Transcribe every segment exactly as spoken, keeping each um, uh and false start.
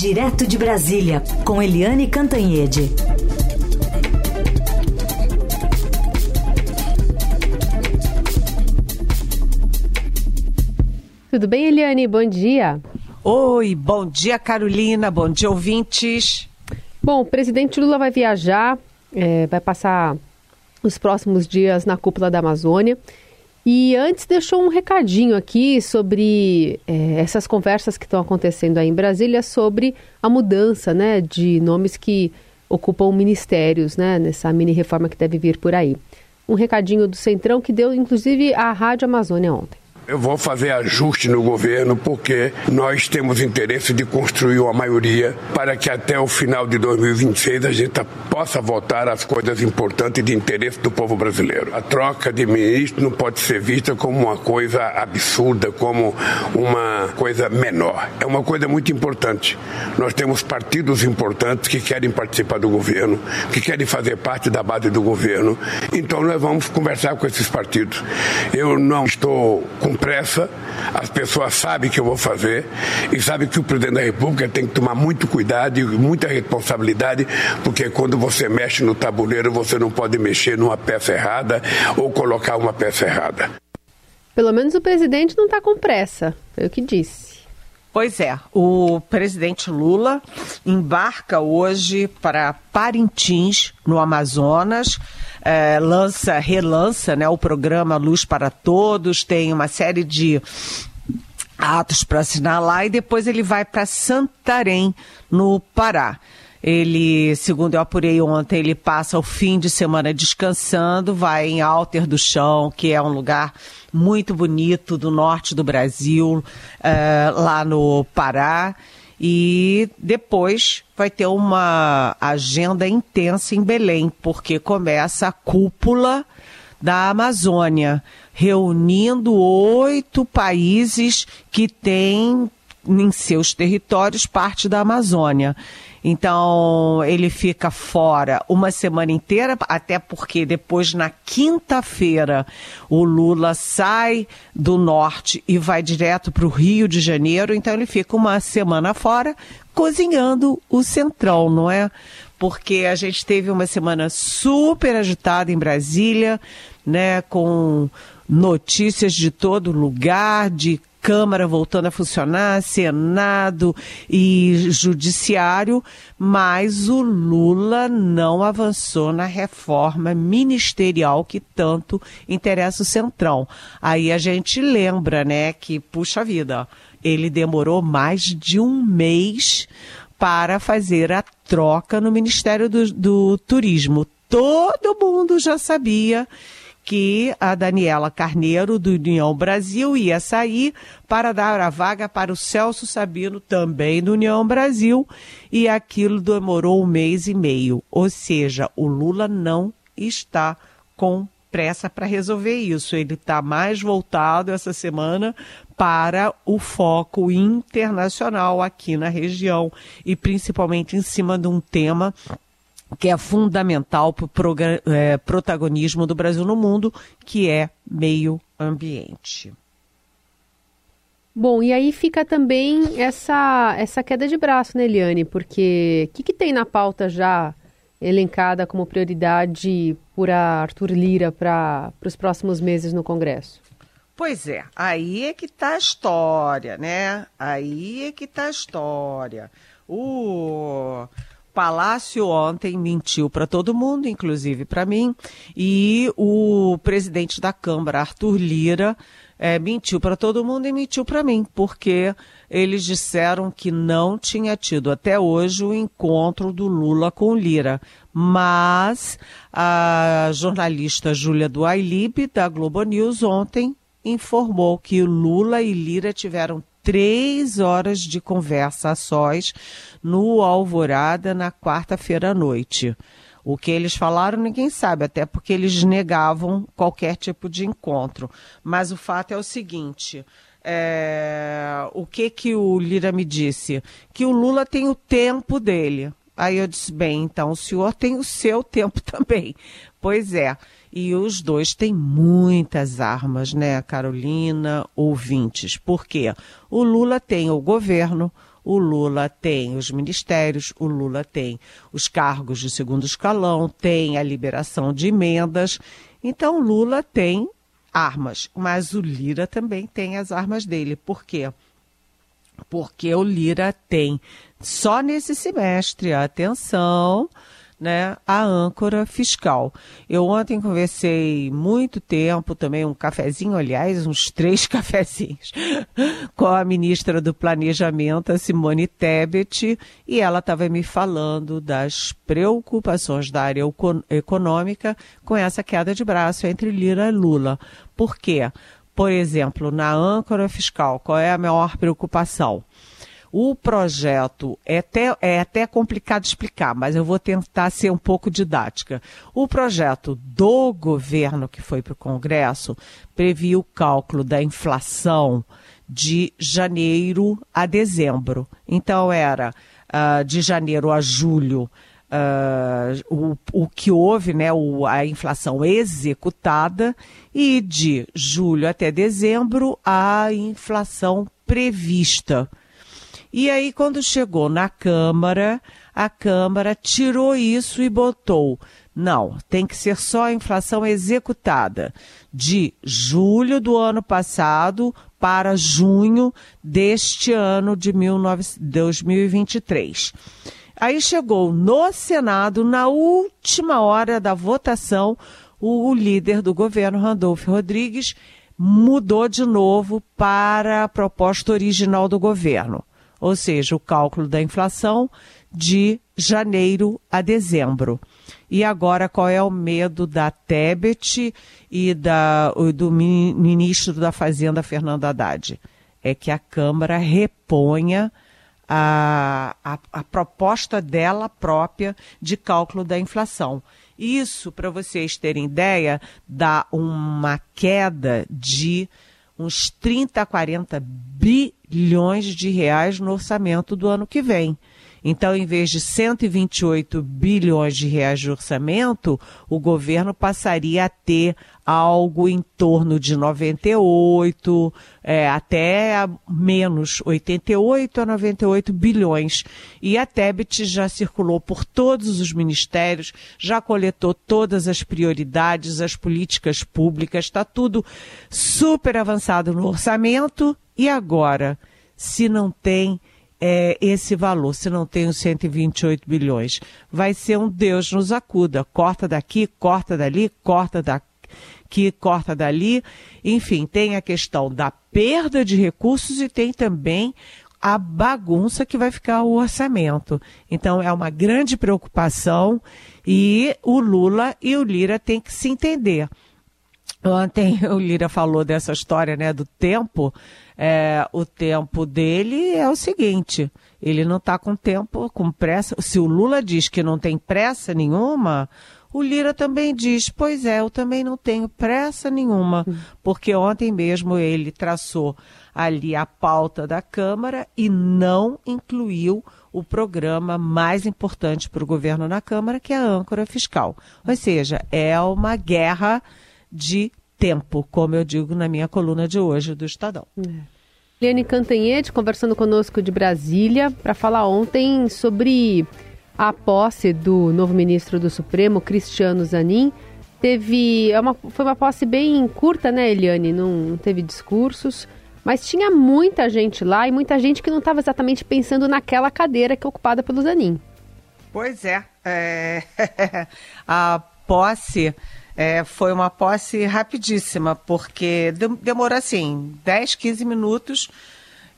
Direto de Brasília, com Eliane Cantanhede. Tudo bem, Eliane? Bom dia. Oi, bom dia, Carolina. Bom dia, ouvintes. Bom, o presidente Lula vai viajar, é, vai passar os próximos dias na Cúpula da Amazônia. E antes deixou um recadinho aqui sobre é, essas conversas que estão acontecendo aí em Brasília sobre a mudança, né, de nomes que ocupam ministérios, né, nessa mini-reforma que deve vir por aí. Um recadinho do Centrão que deu, inclusive, à Rádio Amazônia ontem. Eu vou fazer ajuste no governo porque nós temos interesse de construir uma maioria para que até o final de dois mil e vinte e seis a gente possa votar as coisas importantes de interesse do povo brasileiro. A troca de ministro não pode ser vista como uma coisa absurda, como uma coisa menor. É uma coisa muito importante. Nós temos partidos importantes que querem participar do governo, que querem fazer parte da base do governo. Então nós vamos conversar com esses partidos. Eu não estou com pressa, as pessoas sabem que eu vou fazer e sabem que o presidente da República tem que tomar muito cuidado e muita responsabilidade, porque quando você mexe no tabuleiro, você não pode mexer numa peça errada ou colocar uma peça errada. Pelo menos o presidente não está com pressa, foi o que disse. Pois é, o presidente Lula embarca hoje para Parintins, no Amazonas, é, lança, relança, né, o programa Luz para Todos, tem uma série de atos para assinar lá e depois ele vai para Santarém, no Pará. Ele, segundo eu apurei ontem, ele passa o fim de semana descansando, vai em Alter do Chão, que é um lugar muito bonito do norte do Brasil, uh, lá no Pará, e depois vai ter uma agenda intensa em Belém, porque começa a Cúpula da Amazônia, reunindo oito países que têm em seus territórios parte da Amazônia. Então, ele fica fora uma semana inteira, até porque depois, na quinta-feira, o Lula sai do norte e vai direto para o Rio de Janeiro. Então, ele fica uma semana fora, cozinhando o Centrão, não é? Porque a gente teve uma semana super agitada em Brasília, né, com notícias de todo lugar, de Câmara voltando a funcionar, Senado e Judiciário, mas o Lula não avançou na reforma ministerial que tanto interessa o Centrão. Aí a gente lembra, né, que, puxa vida, ele demorou mais de um mês para fazer a troca no Ministério do, do Turismo. Todo mundo já sabia que a Daniela Carneiro, do União Brasil, ia sair para dar a vaga para o Celso Sabino, também do União Brasil, e aquilo demorou um mês e meio. Ou seja, o Lula não está com pressa para resolver isso. Ele está mais voltado essa semana para o foco internacional aqui na região e principalmente em cima de um tema que é fundamental para o progr- é, protagonismo do Brasil no mundo, que é meio ambiente. Bom, e aí fica também essa, essa queda de braço, né, Eliane? Porque o que, que tem na pauta já elencada como prioridade por Arthur Lira para os próximos meses no Congresso? Pois é, aí é que está a história, né? Aí é que está a história. O Palácio ontem mentiu para todo mundo, inclusive para mim, e o presidente da Câmara, Arthur Lira, é, mentiu para todo mundo e mentiu para mim, porque eles disseram que não tinha tido até hoje o encontro do Lula com o Lira. Mas a jornalista Júlia Duailibe, da Globo News, ontem informou que Lula e Lira tiveram três horas de conversa a sós no Alvorada na quarta-feira à noite. O que eles falaram ninguém sabe, até porque eles negavam qualquer tipo de encontro. Mas o fato é o seguinte, é... o que que o Lira me disse? Que o Lula tem o tempo dele. Aí eu disse, bem, então o senhor tem o seu tempo também. Pois é. E os dois têm muitas armas, né, Carolina, ouvintes? Por quê? O Lula tem o governo, o Lula tem os ministérios, o Lula tem os cargos de segundo escalão, tem a liberação de emendas. Então, o Lula tem armas, mas o Lira também tem as armas dele. Por quê? Porque o Lira tem, só nesse semestre, atenção, né, a âncora fiscal. Eu ontem conversei muito tempo também, um cafezinho, aliás, uns três cafezinhos, com a ministra do Planejamento, a Simone Tebet, e ela estava me falando das preocupações da área econômica com essa queda de braço entre Lira e Lula. Por quê? Por exemplo, na âncora fiscal, qual é a maior preocupação? O projeto é até, é até complicado explicar, mas eu vou tentar ser um pouco didática. O projeto do governo que foi para o Congresso previa o cálculo da inflação de janeiro a dezembro. Então era uh, de janeiro a julho uh, o, o que houve, né, o, a inflação executada, e de julho até dezembro a inflação prevista. E aí, quando chegou na Câmara, a Câmara tirou isso e botou, não, tem que ser só a inflação executada de julho do ano passado para junho deste ano de dois mil e vinte e três. Aí chegou no Senado, na última hora da votação, o líder do governo, Randolfe Rodrigues, mudou de novo para a proposta original do governo. Ou seja, o cálculo da inflação de janeiro a dezembro. E agora, qual é o medo da Tebet e da, do ministro da Fazenda, Fernando Haddad? É que a Câmara reponha a, a, a proposta dela própria de cálculo da inflação. Isso, para vocês terem ideia, dá uma queda de uns trinta a quarenta bilhões. bilhões de reais no orçamento do ano que vem. Então, em vez de cento e vinte e oito bilhões de reais de orçamento, o governo passaria a ter algo em torno de noventa e oito, é, até menos oitenta e oito a noventa e oito bilhões. E a Tebet já circulou por todos os ministérios, já coletou todas as prioridades, as políticas públicas, está tudo super avançado no orçamento. E agora, se não tem é, esse valor, se não tem os cento e vinte e oito bilhões, vai ser um Deus nos acuda. Corta daqui, corta dali, corta daqui, corta dali. Enfim, tem a questão da perda de recursos e tem também a bagunça que vai ficar o orçamento. Então, é uma grande preocupação e o Lula e o Lira têm que se entender. Ontem o Lira falou dessa história, né, do tempo. É, o tempo dele é o seguinte, ele não está com tempo, com pressa. Se o Lula diz que não tem pressa nenhuma, o Lira também diz, pois é, eu também não tenho pressa nenhuma, porque ontem mesmo ele traçou ali a pauta da Câmara e não incluiu o programa mais importante para o governo na Câmara, que é a âncora fiscal. Ou seja, é uma guerra de tempo, como eu digo na minha coluna de hoje do Estadão. Eliane Cantanhede conversando conosco de Brasília para falar ontem sobre a posse do novo ministro do Supremo, Cristiano Zanin. Teve, é uma, foi uma posse bem curta, né, Eliane? Não, não teve discursos, mas tinha muita gente lá e muita gente que não estava exatamente pensando naquela cadeira que é ocupada pelo Zanin. Pois é. é... a posse... É, foi uma posse rapidíssima, porque demorou assim, dez, quinze minutos,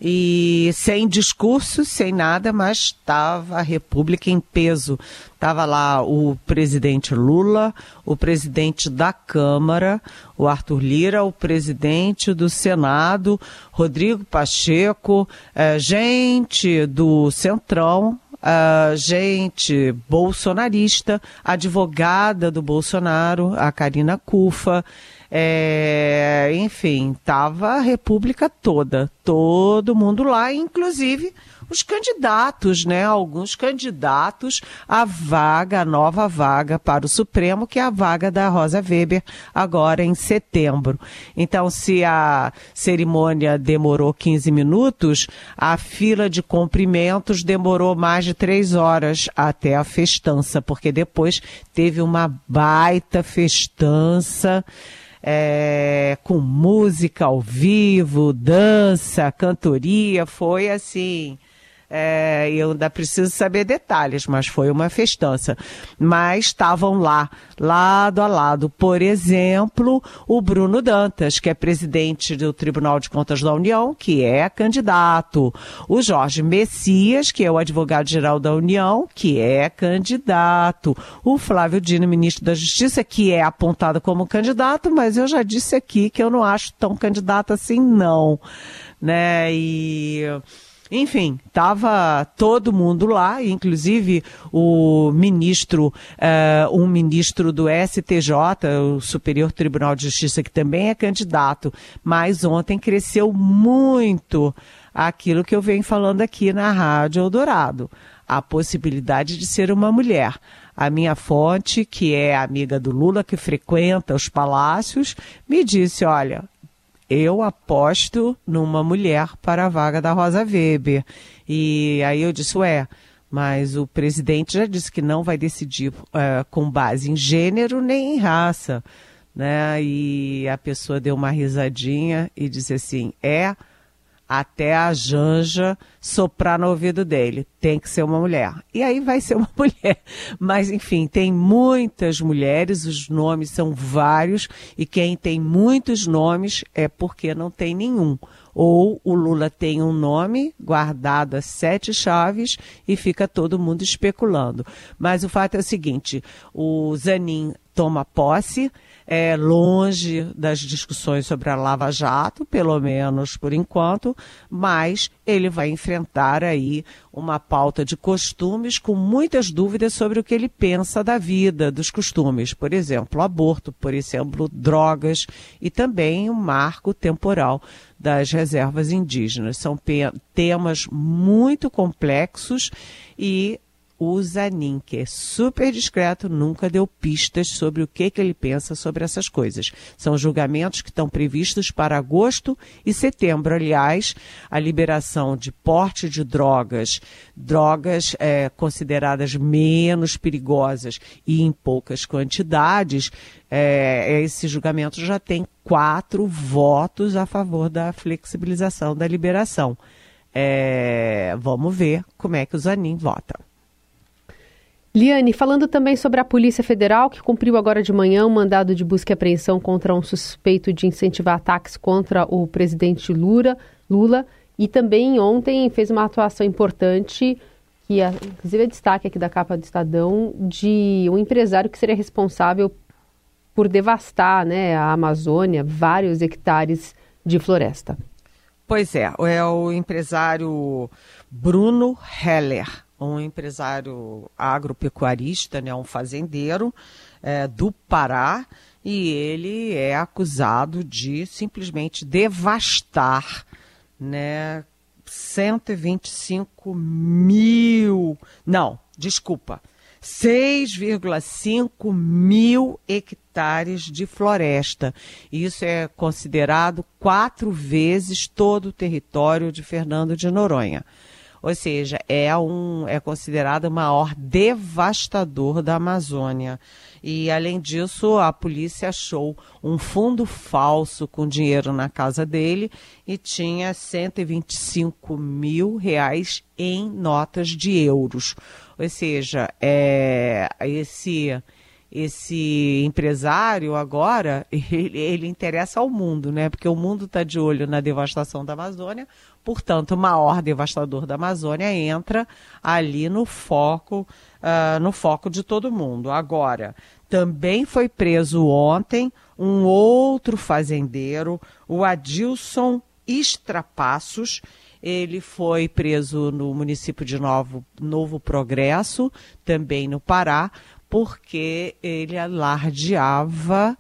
e sem discurso, sem nada, mas estava a República em peso. Estava lá o presidente Lula, o presidente da Câmara, o Arthur Lira, o presidente do Senado, Rodrigo Pacheco, é, gente do Centrão, Uh, gente bolsonarista, advogada do Bolsonaro, a Karina Cufa, É, enfim, estava a república toda, todo mundo lá, inclusive os candidatos, né? Alguns candidatos à vaga, a nova vaga para o Supremo, que é a vaga da Rosa Weber, agora em setembro. Então, se a cerimônia demorou quinze minutos, a fila de cumprimentos demorou mais de três horas até a festança, porque depois teve uma baita festança. É, com música ao vivo, dança, cantoria, foi assim, é, eu ainda preciso saber detalhes, mas foi uma festança. Mas estavam lá, lado a lado, por exemplo, o Bruno Dantas, que é presidente do Tribunal de Contas da União, que é candidato, o Jorge Messias, que é o advogado-geral da União, que é candidato, o Flávio Dino, ministro da Justiça, que é apontado como candidato, mas eu já disse aqui que eu não acho tão candidato assim, não, né, e... Enfim, estava todo mundo lá, inclusive o ministro, uh, um ministro do S T J, o Superior Tribunal de Justiça, que também é candidato, mas ontem cresceu muito aquilo que eu venho falando aqui na Rádio Eldorado, a possibilidade de ser uma mulher. A minha fonte, que é amiga do Lula, que frequenta os palácios, me disse, olha... Eu aposto numa mulher para a vaga da Rosa Weber. E aí eu disse, ué, mas o presidente já disse que não vai decidir uh, com base em gênero nem em raça, né? E a pessoa deu uma risadinha e disse assim, é, até a Janja soprar no ouvido dele, tem que ser uma mulher. E aí vai ser uma mulher. Mas, enfim, tem muitas mulheres, os nomes são vários, e quem tem muitos nomes é porque não tem nenhum. Ou o Lula tem um nome guardado a sete chaves e fica todo mundo especulando. Mas o fato é o seguinte, o Zanin toma posse, é longe das discussões sobre a Lava Jato, pelo menos por enquanto, mas ele vai enfrentar aí uma pauta de costumes com muitas dúvidas sobre o que ele pensa da vida, dos costumes, por exemplo, aborto, por exemplo, drogas e também o marco temporal das reservas indígenas. São temas muito complexos e o Zanin, que é super discreto, nunca deu pistas sobre o que, que ele pensa sobre essas coisas. São julgamentos que estão previstos para agosto e setembro. Aliás, a liberação de porte de drogas, drogas é, consideradas menos perigosas e em poucas quantidades, é, esse julgamento já tem quatro votos a favor da flexibilização da liberação. É, vamos ver como é que o Zanin vota. Liane, falando também sobre a Polícia Federal, que cumpriu agora de manhã um mandado de busca e apreensão contra um suspeito de incentivar ataques contra o presidente Lula, Lula e também ontem fez uma atuação importante, que é, inclusive é destaque aqui da capa do Estadão, de um empresário que seria responsável por devastar, né, a Amazônia, vários hectares de floresta. Pois é, é o empresário Bruno Heller. Um empresário agropecuarista, né, um fazendeiro é, do Pará, e ele é acusado de simplesmente devastar, né, cento e vinte e cinco mil... Não, desculpa, seis vírgula cinco mil hectares de floresta. Isso é considerado quatro vezes todo o território de Fernando de Noronha. Ou seja, é, um, é considerado o maior devastador da Amazônia. E, além disso, a polícia achou um fundo falso com dinheiro na casa dele e tinha cento e vinte e cinco mil reais em notas de euros. Ou seja, é, esse... Esse empresário agora, ele, ele interessa ao mundo, né? Porque o mundo está de olho na devastação da Amazônia, portanto, o maior devastador da Amazônia entra ali no foco, uh, no foco de todo mundo. Agora, também foi preso ontem um outro fazendeiro, o Adilson Estrapasson. Ele foi preso no município de Novo, Novo Progresso, também no Pará, porque ele alardeava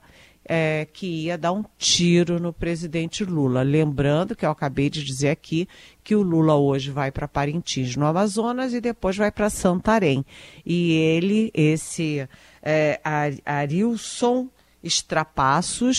é, que ia dar um tiro no presidente Lula. Lembrando que eu acabei de dizer aqui que o Lula hoje vai para Parintins, no Amazonas, e depois vai para Santarém. E ele, esse é, Adilson Estrapasson,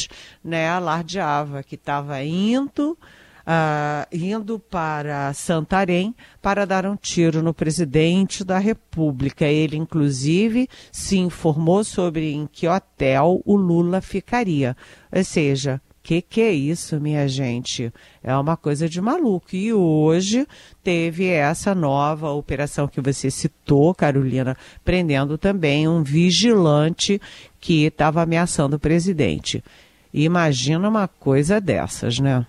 né, alardeava que estava indo... Uh, indo para Santarém para dar um tiro no presidente da República. Ele, inclusive, se informou sobre em que hotel o Lula ficaria. Ou seja, que que é isso, minha gente? É uma coisa de maluco. E hoje teve essa nova operação que você citou, Carolina, prendendo também um vigilante que estava ameaçando o presidente. Imagina uma coisa dessas, né?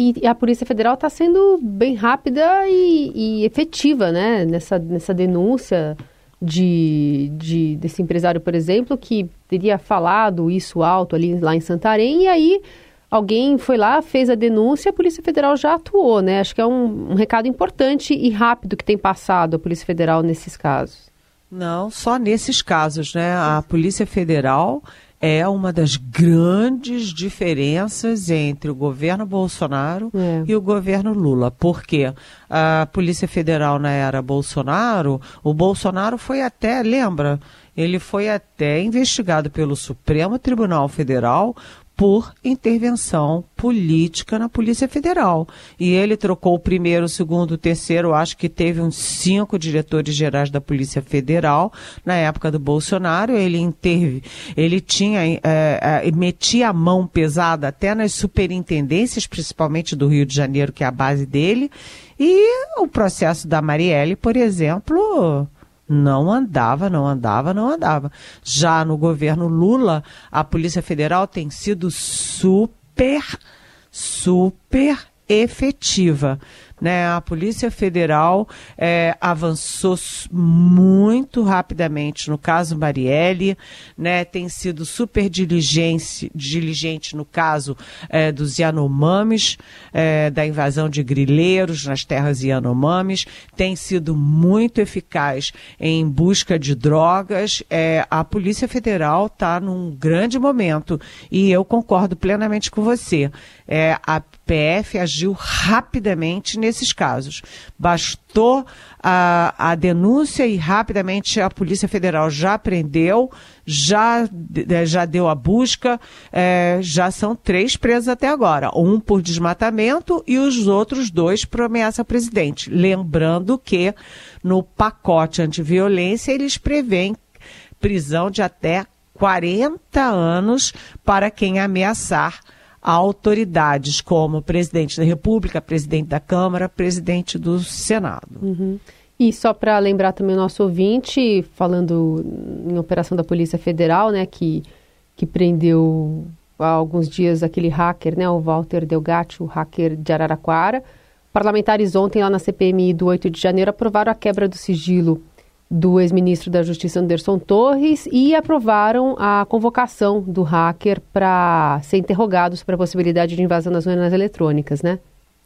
E a Polícia Federal está sendo bem rápida e, e efetiva, né? Nessa, nessa denúncia de, de, desse empresário, por exemplo, que teria falado isso alto ali lá em Santarém, e aí alguém foi lá, fez a denúncia e a Polícia Federal já atuou, né? Acho que é um, um recado importante e rápido que tem passado a Polícia Federal nesses casos. Não, só nesses casos, né? A Polícia Federal... é uma das grandes diferenças entre o governo Bolsonaro é. e o governo Lula. Porque a Polícia Federal na era Bolsonaro, o Bolsonaro foi até, lembra? Ele foi até investigado pelo Supremo Tribunal Federal por intervenção política na Polícia Federal. E ele trocou o primeiro, o segundo, o terceiro, acho que teve uns cinco diretores gerais da Polícia Federal na época do Bolsonaro. Ele interve, ele tinha, é, é, metia a mão pesada até nas superintendências, principalmente do Rio de Janeiro, que é a base dele. E o processo da Marielle, por exemplo... não andava, não andava, não andava. Já no governo Lula, a Polícia Federal tem sido super, super efetiva, né? A Polícia Federal é, avançou muito rapidamente no caso Marielle, né? Tem sido super diligente, diligente no caso é, dos Yanomamis, é, da invasão de grileiros nas terras Yanomamis, tem sido muito eficaz em busca de drogas. É, a Polícia Federal está num grande momento e eu concordo plenamente com você. É, a P F agiu rapidamente nesses casos. Bastou a, a denúncia e rapidamente a Polícia Federal já prendeu, já, já deu a busca, é, já são três presos até agora, um por desmatamento e os outros dois por ameaça ao presidente. Lembrando que no pacote antiviolência eles prevêem prisão de até quarenta anos para quem ameaçar a autoridades como presidente da República, presidente da Câmara, presidente do Senado. Uhum. E só para lembrar também o nosso ouvinte, falando em operação da Polícia Federal, né, que, que prendeu há alguns dias aquele hacker, né, o Walter Delgatti, o hacker de Araraquara. Parlamentares ontem lá na C P M I do oito de janeiro aprovaram a quebra do sigilo do ex-ministro da Justiça, Anderson Torres, e aprovaram a convocação do hacker para ser interrogado sobre a possibilidade de invasão das urnas eletrônicas, né?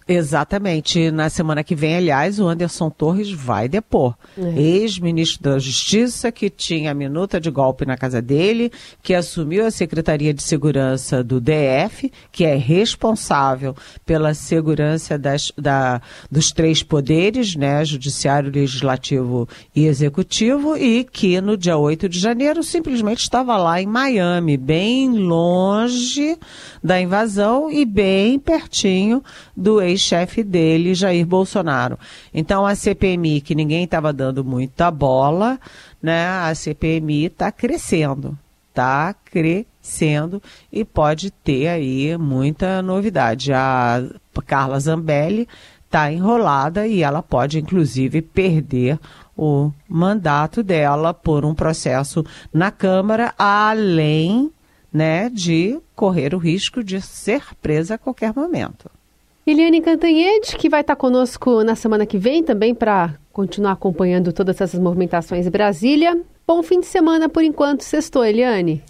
Exatamente. Na semana que vem, aliás, o Anderson Torres vai depor. É. Ex-ministro da Justiça, que tinha a minuta de golpe na casa dele, que assumiu a Secretaria de Segurança do D F, que é responsável pela segurança das, da, dos três poderes, né, Judiciário, Legislativo e Executivo, e que no dia oito de janeiro simplesmente estava lá em Miami, bem longe da invasão e bem pertinho do ex chefe dele, Jair Bolsonaro. Então, a C P M I, que ninguém estava dando muita bola, né? A C P M I está crescendo, está crescendo e pode ter aí muita novidade. A Carla Zambelli está enrolada e ela pode, inclusive, perder o mandato dela por um processo na Câmara, além, né, de correr o risco de ser presa a qualquer momento. Eliane Cantanhede, que vai estar conosco na semana que vem também para continuar acompanhando todas essas movimentações em Brasília. Bom fim de semana por enquanto. Sextou, Eliane.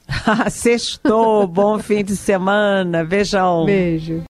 Sextou. Bom fim de semana. Beijão. Beijo.